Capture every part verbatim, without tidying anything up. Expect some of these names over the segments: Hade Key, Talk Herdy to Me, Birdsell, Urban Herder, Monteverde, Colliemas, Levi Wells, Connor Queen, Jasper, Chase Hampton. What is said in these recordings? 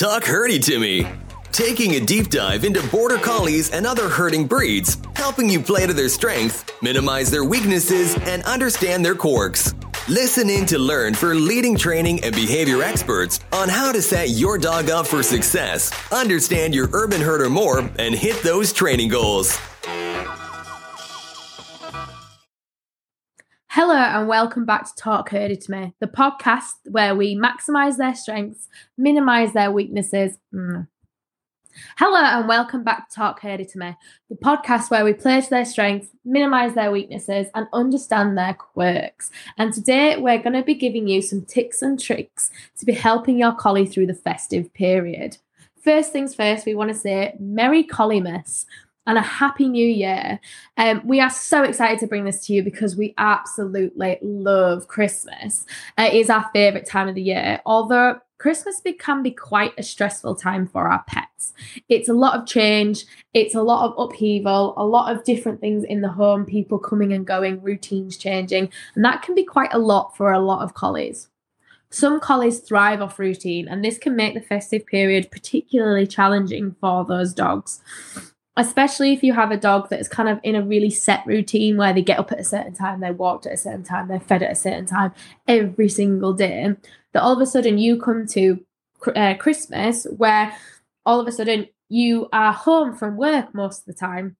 Talk Herdy to Me, taking a deep dive into border collies and other herding breeds, helping you play to their strengths, minimize their weaknesses, and understand their quirks. Listen in to learn for leading training and behavior experts on how to set your dog up for success, understand your urban herder more, and hit those training goals. Hello and welcome back to Talk Herdy to Me, the podcast where we maximise their strengths, minimise their weaknesses. Mm. Hello and welcome back to Talk Herdy to Me, the podcast where we play to their strengths, minimise their weaknesses and understand their quirks. And today we're going to be giving you some tips and tricks to be helping your collie through the festive period. First things first, we want to say Merry Colliemas and a happy new year. Um, we are so excited to bring this to you because we absolutely love Christmas. Uh, it is our favourite time of the year, although Christmas can be quite a stressful time for our pets. It's a lot of change, it's a lot of upheaval, a lot of different things in the home, people coming and going, routines changing, and that can be quite a lot for a lot of collies. Some collies thrive off routine, and this can make the festive period particularly challenging for those dogs. Especially if you have a dog that is kind of in a really set routine where they get up at a certain time, they're walked at a certain time, they're fed at a certain time every single day, that all of a sudden you come to uh, Christmas where all of a sudden you are home from work most of the time.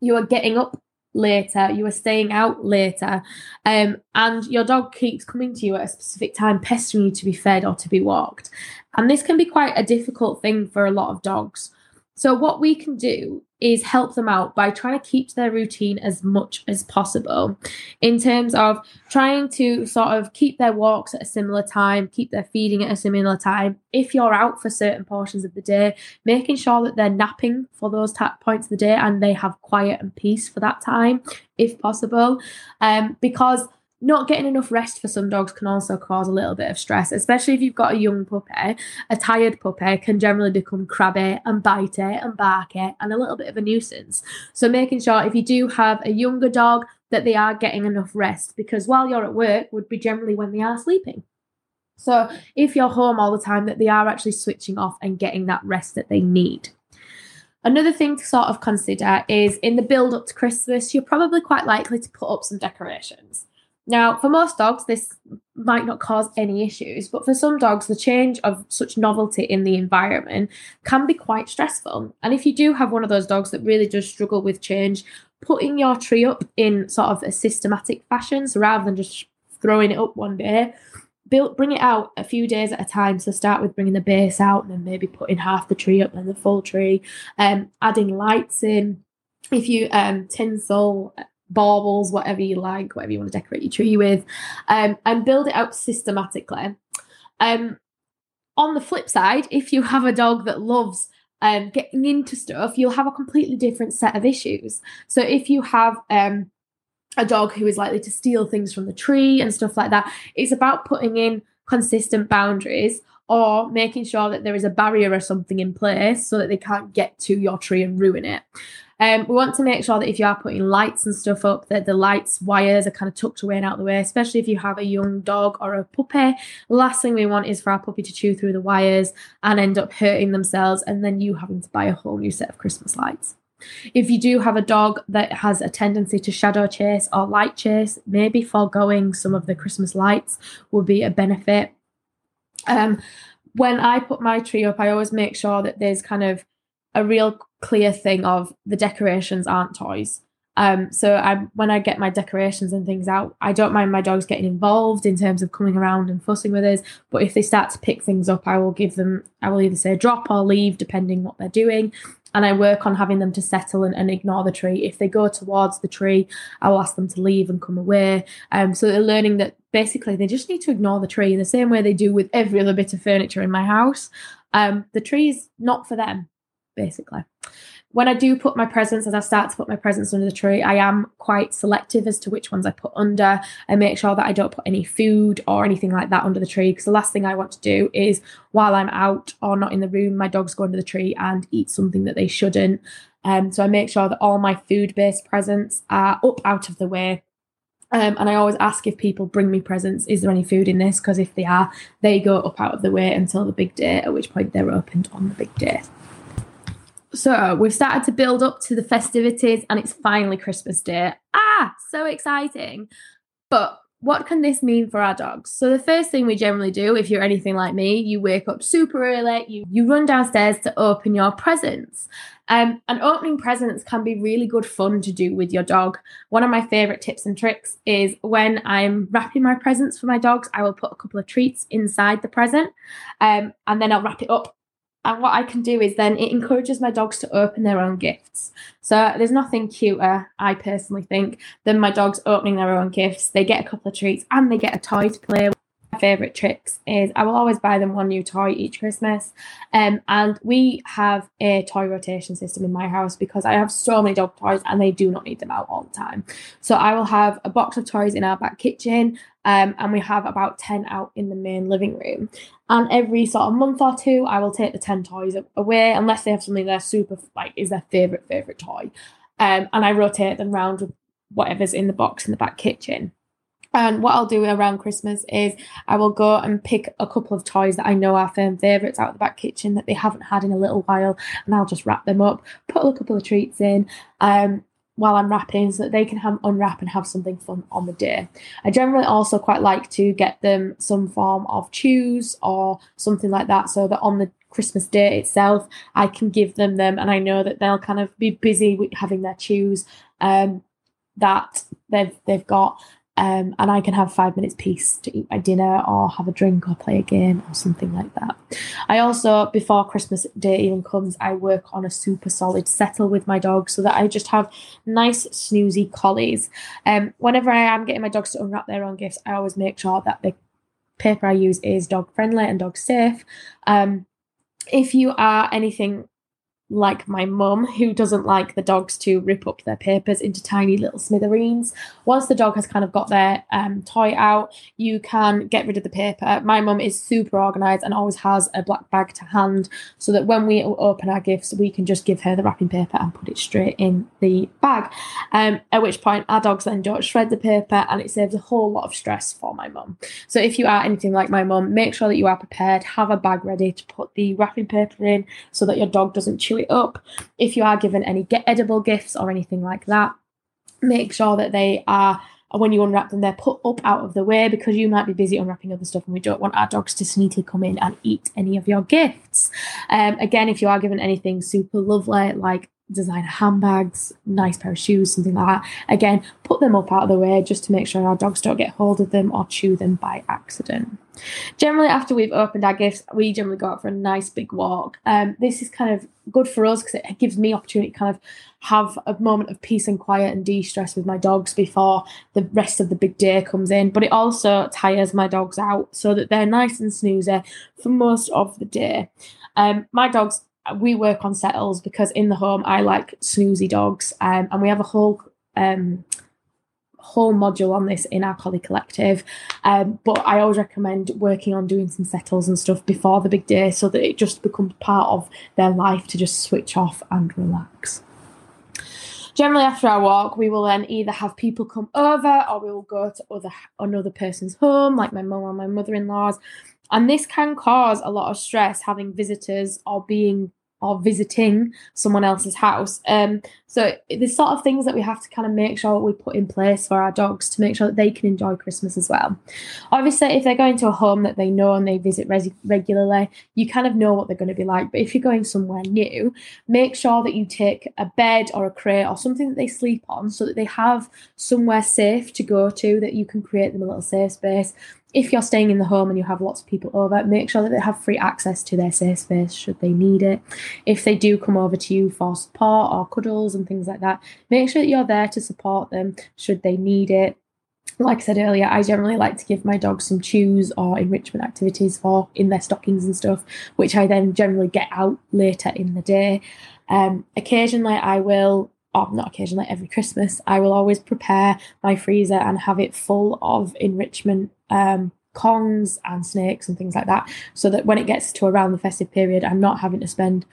You are getting up later, you are staying out later, um, and your dog keeps coming to you at a specific time, pestering you to be fed or to be walked. And this can be quite a difficult thing for a lot of dogs. So what we can do is help them out by trying to keep to their routine as much as possible in terms of trying to sort of keep their walks at a similar time, keep their feeding at a similar time. If you're out for certain portions of the day, making sure that they're napping for those t- points of the day and they have quiet and peace for that time, if possible, um, because not getting enough rest for some dogs can also cause a little bit of stress, especially if you've got a young puppy. A tired puppy can generally become crabby and bitey and barky and a little bit of a nuisance. So making sure if you do have a younger dog that they are getting enough rest, because while you're at work would be generally when they are sleeping. So if you're home all the time, that they are actually switching off and getting that rest that they need. Another thing to sort of consider is in the build up to Christmas, you're probably quite likely to put up some decorations. Now, for most dogs, this might not cause any issues, but for some dogs, the change of such novelty in the environment can be quite stressful. And if you do have one of those dogs that really does struggle with change, putting your tree up in sort of a systematic fashion, so rather than just throwing it up one day, build, bring it out a few days at a time. So start with bringing the base out and then maybe putting half the tree up and the full tree, um, adding lights in. If you um, tinsel, baubles, whatever you like, whatever you want to decorate your tree with, um, and build it out systematically. Um, on the flip side, if you have a dog that loves um, getting into stuff, you'll have a completely different set of issues. So if you have um, a dog who is likely to steal things from the tree and stuff like that, it's about putting in consistent boundaries or making sure that there is a barrier or something in place so that they can't get to your tree and ruin it. Um, we want to make sure that if you are putting lights and stuff up, that the lights wires are kind of tucked away and out of the way, especially if you have a young dog or a puppy. Last thing we want is for our puppy to chew through the wires and end up hurting themselves and then you having to buy a whole new set of Christmas lights. If you do have a dog that has a tendency to shadow chase or light chase, maybe foregoing some of the Christmas lights would be a benefit. Um, when I put my tree up, I always make sure that there's kind of a real clear thing of the decorations aren't toys. Um, so I, when I get my decorations and things out, I don't mind my dogs getting involved in terms of coming around and fussing with us. But if they start to pick things up, I will give them, I will either say drop or leave, depending what they're doing. And I work on having them to settle and, and ignore the tree. If they go towards the tree, I'll ask them to leave and come away. Um, so they're learning that basically they just need to ignore the tree in the same way they do with every other bit of furniture in my house. Um, the tree is not for them, basically. When I do put my presents, as I start to put my presents under the tree, I am quite selective as to which ones I put under. I make sure that I don't put any food or anything like that under the tree, because the last thing I want to do is while I'm out or not in the room, my dogs go under the tree and eat something that they shouldn't. Um, so I make sure that all my food-based presents are up out of the way Um, and I always ask if people bring me presents, is there any food in this? Because if they are, they go up out of the way until the big day, at which point they're opened on the big day. So we've started to build up to the festivities and it's finally Christmas Day. Ah, so exciting. But what can this mean for our dogs? So the first thing we generally do, if you're anything like me, you wake up super early, you, you run downstairs to open your presents. Um, and opening presents can be really good fun to do with your dog. One of my favourite tips and tricks is when I'm wrapping my presents for my dogs, I will put a couple of treats inside the present, um, and then I'll wrap it up. And what I can do is then it encourages my dogs to open their own gifts. So there's nothing cuter, I personally think, than my dogs opening their own gifts. They get a couple of treats and they get a toy to play with. My favourite tricks is I will always buy them one new toy each Christmas. Um, and we have a toy rotation system in my house because I have so many dog toys and they do not need them out all the time. So I will have a box of toys in our back kitchen, um, and we have about ten out in the main living room. And every sort of month or two, I will take the ten toys away unless they have something they're super, like, is their favourite, favourite toy. Um, and I rotate them round with whatever's in the box in the back kitchen. And what I'll do around Christmas is I will go and pick a couple of toys that I know are firm favourites out of the back kitchen that they haven't had in a little while, and I'll just wrap them up, put a couple of treats in um, while I'm wrapping so that they can have, unwrap and have something fun on the day. I generally also quite like to get them some form of chews or something like that so that on the Christmas Day itself I can give them them and I know that they'll kind of be busy with having their chews um, that they've they've got. Um, and I can have five minutes peace to eat my dinner or have a drink or play a game or something like that. I also, before Christmas Day even comes, I work on a super solid settle with my dogs so that I just have nice, snoozy collies. Um, whenever I am getting my dogs to unwrap their own gifts, I always make sure that the paper I use is dog-friendly and dog-safe. Um, if you are anything like my mum, who doesn't like the dogs to rip up their papers into tiny little smithereens. Once the dog has kind of got their um, toy out, you can get rid of the paper. My mum is super organised and always has a black bag to hand so that when we open our gifts, we can just give her the wrapping paper and put it straight in the bag, um, at which point our dogs then don't shred the paper and it saves a whole lot of stress for my mum. So if you are anything like my mum, make sure that you are prepared, have a bag ready to put the wrapping paper in so that your dog doesn't chew it up. If you are given any get edible gifts or anything like that, make sure that they are, when you unwrap them, they're put up out of the way because you might be busy unwrapping other stuff and we don't want our dogs to sneakily come in and eat any of your gifts. Um, again, if you are given anything super lovely like designer handbags, nice pair of shoes, something like that, again, put them up out of the way just to make sure our dogs don't get hold of them or chew them by accident. Generally, after we've opened our gifts, we generally go out for a nice big walk. Um, this is kind of good for us because it gives me opportunity to kind of have a moment of peace and quiet and de-stress with my dogs before the rest of the big day comes in. But it also tires my dogs out so that they're nice and snoozy for most of the day. Um, my dogs, we work on settles because in the home I like snoozy dogs, um, and we have a whole um, whole module on this in our Collie Collective, um, but I always recommend working on doing some settles and stuff before the big day so that it just becomes part of their life to just switch off and relax. Generally after our walk, we will then either have people come over or we will go to other another person's home, like my mum or my mother-in-law's, and this can cause a lot of stress having visitors or being or visiting someone else's house. Um, so there's sort of things that we have to kind of make sure we put in place for our dogs to make sure that they can enjoy Christmas as well. Obviously, if they're going to a home that they know and they visit res- regularly, you kind of know what they're going to be like. But if you're going somewhere new, make sure that you take a bed or a crate or something that they sleep on so that they have somewhere safe to go to, that you can create them a little safe space. If you're staying in the home and you have lots of people over, make sure that they have free access to their safe space should they need it. If they do come over to you for support or cuddles and things like that, make sure that you're there to support them should they need it. Like I said earlier, I generally like to give my dogs some chews or enrichment activities for in their stockings and stuff, which I then generally get out later in the day. Um, occasionally I will... Oh, not occasionally, every Christmas, I will always prepare my freezer and have it full of enrichment um, kongs and snakes and things like that so that when it gets to around the festive period, I'm not having to spend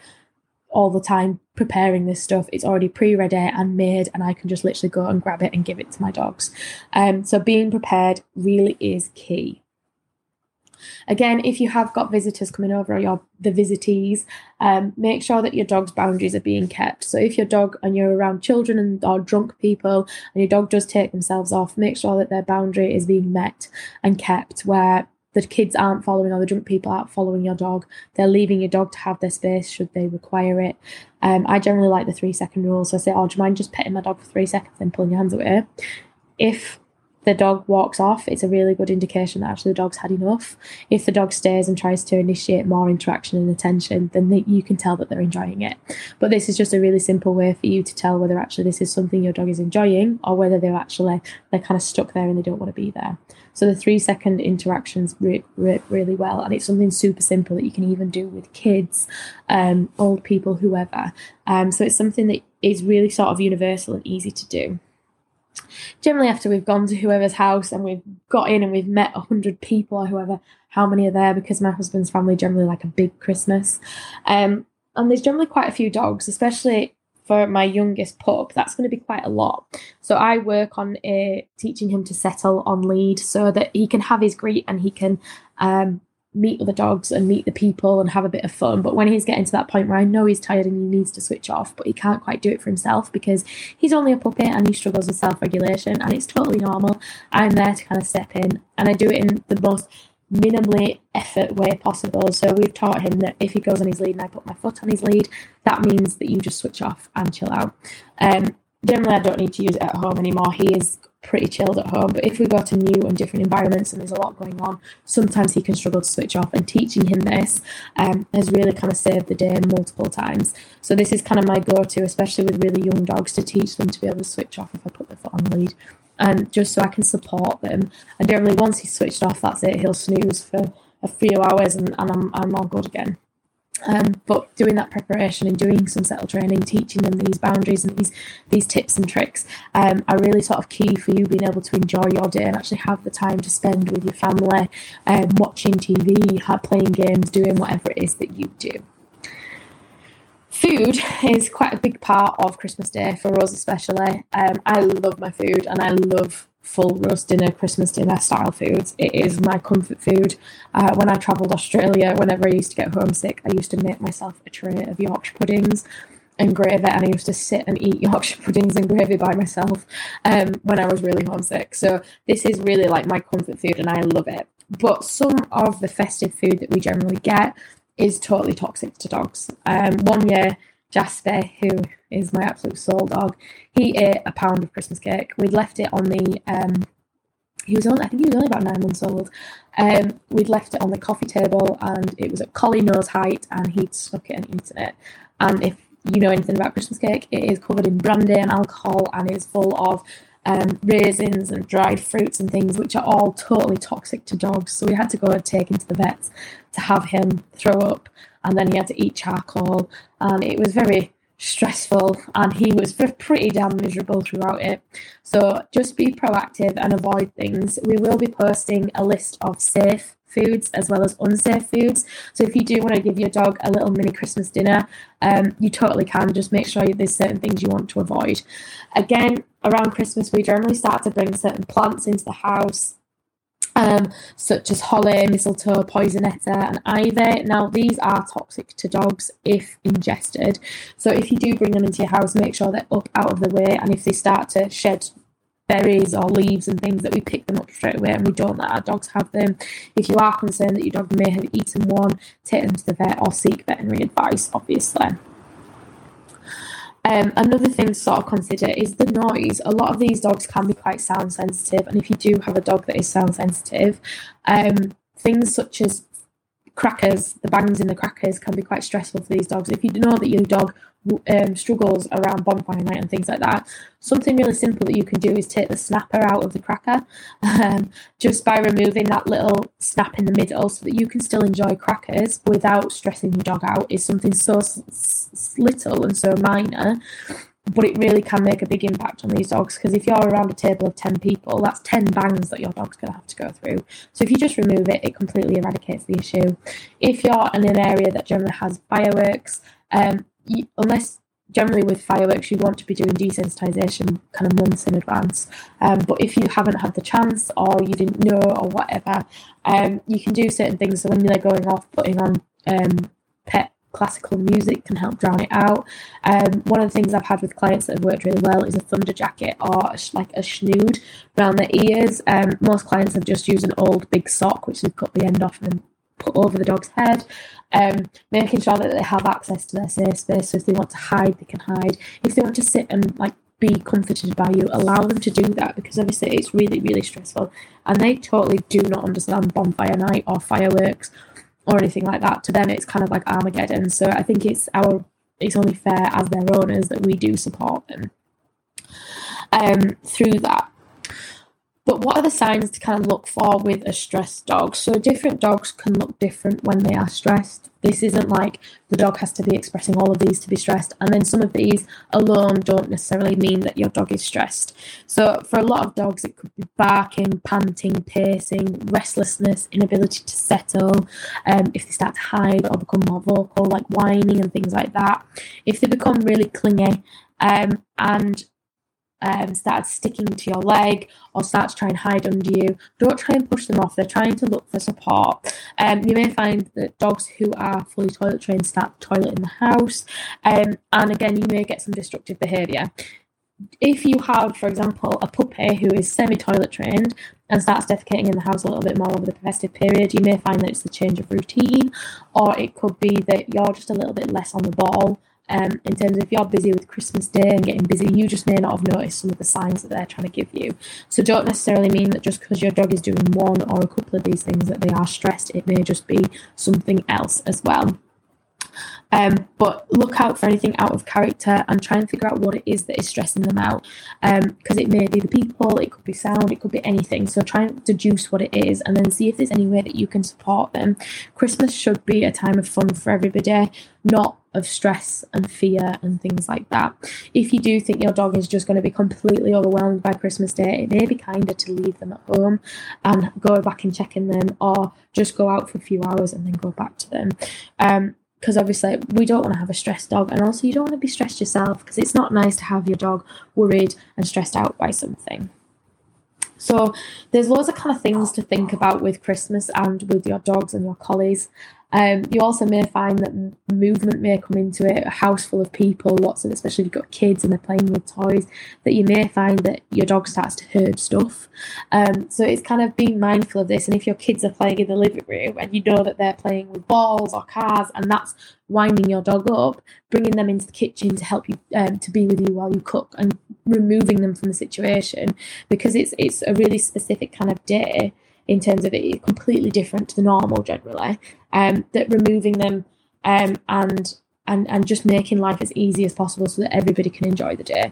all the time preparing this stuff. It's already pre-ready and made, and I can just literally go and grab it and give it to my dogs. Um, so being prepared really is key. Again, if you have got visitors coming over, or your the visitees, um, make sure that your dog's boundaries are being kept. So if your dog and you're around children and or drunk people and your dog does take themselves off, make sure that their boundary is being met and kept, where the kids aren't following or the drunk people aren't following your dog. They're leaving your dog to have their space should they require it. Um, I generally like the three second rule. So I say, oh, do you mind just petting my dog for three seconds and pulling your hands away? If the dog walks off, it's a really good indication that actually the dog's had enough. If the dog stays and tries to initiate more interaction and attention, then they, you can tell that they're enjoying it. But this is just a really simple way for you to tell whether actually this is something your dog is enjoying, or whether they're actually, they're kind of stuck there and they don't want to be there. So the three second interactions re- re- really well, and it's something super simple that you can even do with kids, um, old people, whoever. Um, so it's something that is really sort of universal and easy to do. Generally, after we've gone to whoever's house and we've got in and we've met one hundred people or whoever, how many are there, because my husband's family generally like a big Christmas, um and there's generally quite a few dogs, especially for my youngest pup. That's going to be quite a lot. So I work on uh, teaching him to settle on lead so that he can have his greet and he can um meet other dogs and meet the people and have a bit of fun. But when he's getting to that point where I know he's tired and he needs to switch off, but he can't quite do it for himself because he's only a puppy and he struggles with self-regulation, and it's totally normal, I'm there to kind of step in, and I do it in the most minimally effort way possible. So we've taught him that if he goes on his lead and I put my foot on his lead, that means that you just switch off and chill out. Um, generally I don't need to use it at home anymore. He is pretty chilled at home, but if we go to new and different environments and there's a lot going on, sometimes he can struggle to switch off, and teaching him this um, has really kind of saved the day multiple times. So this is kind of my go-to, especially with really young dogs, to teach them to be able to switch off if I put their foot on the lead, and um, just so I can support them. And generally once he's switched off, that's it, he'll snooze for a few hours and, and I'm, I'm all good again. Um, but doing that preparation and doing some settle training, teaching them these boundaries and these these tips and tricks um, are really sort of key for you being able to enjoy your day and actually have the time to spend with your family, um, watching T V, playing games, doing whatever it is that you do. Food is quite a big part of Christmas Day for us, especially. Um, I love my food, and I love full roast dinner, Christmas dinner style foods. It is my comfort food. Uh, when I travelled Australia, whenever I used to get homesick, I used to make myself a tray of Yorkshire puddings and gravy, and I used to sit and eat Yorkshire puddings and gravy by myself um, when I was really homesick. So this is really like my comfort food, and I love it. But some of the festive food that we generally get is totally toxic to dogs. Um, one year, Jasper, who is my absolute soul dog, he ate a pound of Christmas cake. We'd left it on the, um, he was only, I think he was only about nine months old. Um, we'd left it on the coffee table, and it was at collie nose height, and he'd stuck it and eaten it. And if you know anything about Christmas cake, it is covered in brandy and alcohol, and is full of um, raisins and dried fruits and things, which are all totally toxic to dogs. So we had to go and take him to the vet to have him throw up, and then he had to eat charcoal, and it was very stressful, and he was pretty damn miserable throughout it. So just be proactive and avoid things. We will be posting a list of safe foods as well as unsafe foods, so if you do want to give your dog a little mini Christmas dinner, um, you totally can. Just make sure there's certain things you want to avoid. Again, around Christmas we generally start to bring certain plants into the house, Um, such as holly, mistletoe, poinsettia and ivy. Now these are toxic to dogs if ingested, so if you do bring them into your house, make sure they're up out of the way, and if they start to shed berries or leaves and things, that we pick them up straight away and we don't let our dogs have them. If you are concerned that your dog may have eaten one, take them to the vet or seek veterinary advice, obviously. Um, another thing to sort of consider is the noise. A lot of these dogs can be quite sound sensitive, and if you do have a dog that is sound sensitive, um, things such as crackers, the bangs in the crackers can be quite stressful for these dogs. If you know that your dog um, struggles around bonfire night and things like that, something really simple that you can do is take the snapper out of the cracker, um, just by removing that little snap in the middle, so that you can still enjoy crackers without stressing your dog out. It's something so s- little and so minor, but it really can make a big impact on these dogs, because if you're around a table of ten people, that's ten bangs that your dog's going to have to go through. So if you just remove it, it completely eradicates the issue. If you're in an area that generally has fireworks, um, you, unless generally with fireworks you want to be doing desensitization kind of months in advance, um, but if you haven't had the chance or you didn't know or whatever, um, you can do certain things. So when they're going off, putting on um, pet classical music can help drown it out. Um, one of the things I've had with clients that have worked really well is a thunder jacket or a sh- like a schnood around their ears. Um, most clients have just used an old big sock which they've cut the end off and put over the dog's head, um, making sure that they have access to their safe space. So if they want to hide, they can hide. If they want to sit and like be comforted by you, allow them to do that, because obviously it's really, really stressful and they totally do not understand bonfire night or fireworks or anything like that. To them it's kind of like Armageddon. So I think it's our it's only fair as their owners that we do support them um, through that. But what are the signs to kind of look for with a stressed dog? So different dogs can look different when they are stressed. This isn't like the dog has to be expressing all of these to be stressed. And then some of these alone don't necessarily mean that your dog is stressed. So for a lot of dogs, it could be barking, panting, pacing, restlessness, inability to settle. Um, if they start to hide or become more vocal, like whining and things like that. If they become really clingy um, and... Um, start sticking to your leg or start to try and hide under you, don't try and push them off. They're trying to look for support. Um, you may find that dogs who are fully toilet trained start to toilet in the house, um, and again you may get some destructive behaviour. If you have, for example, a puppy who is semi-toilet trained and starts defecating in the house a little bit more over the festive period, you may find that it's the change of routine, or it could be that you're just a little bit less on the ball. Um, in terms of if you're busy with Christmas Day and getting busy, you just may not have noticed some of the signs that they're trying to give you. So don't necessarily mean that just because your dog is doing one or a couple of these things that they are stressed. It may just be something else as well. Um, but look out for anything out of character and try and figure out what it is that is stressing them out, because um, it may be the people, it could be sound, it could be anything. So try and deduce what it is and then see if there's any way that you can support them. Christmas should be a time of fun for everybody, not of stress and fear and things like that. If you do think your dog is just going to be completely overwhelmed by Christmas Day, it may be kinder to leave them at home and go back and check in them, or just go out for a few hours and then go back to them. Um, Because obviously we don't want to have a stressed dog, and also you don't want to be stressed yourself, because it's not nice to have your dog worried and stressed out by something. So there's loads of kind of things to think about with Christmas and with your dogs and your collies. Um, you also may find that movement may come into it, a house full of people, lots of, especially if you've got kids and they're playing with toys, that you may find that your dog starts to herd stuff. Um, so it's kind of being mindful of this. And if your kids are playing in the living room and you know that they're playing with balls or cars and that's winding your dog up, bringing them into the kitchen to help you, um, to be with you while you cook, and removing them from the situation, because it's it's a really specific kind of day. In terms of it, completely different to the normal generally, um, that removing them um, and and and just making life as easy as possible so that everybody can enjoy the day,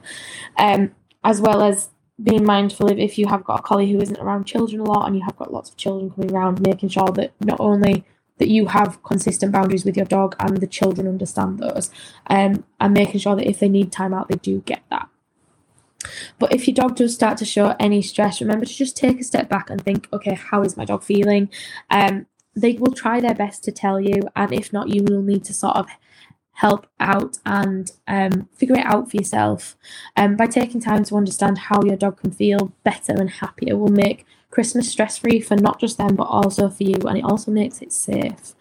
um, as well as being mindful of if you have got a collie who isn't around children a lot and you have got lots of children coming around, making sure that not only that you have consistent boundaries with your dog and the children understand those, um, and making sure that if they need time out, they do get that. But if your dog does start to show any stress, remember to just take a step back and think, okay, how is my dog feeling? Um, they will try their best to tell you, and if not, you will need to sort of help out and um, figure it out for yourself. Um, by taking time to understand how your dog can feel better and happier will make Christmas stress-free for not just them, but also for you, and it also makes it safe.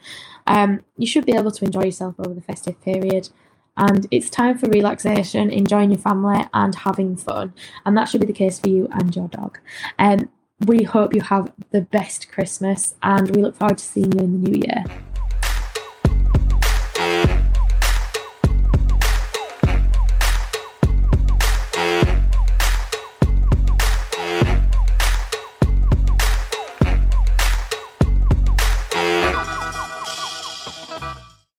Um, you should be able to enjoy yourself over the festive period. And it's time for relaxation, enjoying your family and having fun. And that should be the case for you and your dog. Um, we hope you have the best Christmas, and we look forward to seeing you in the new year.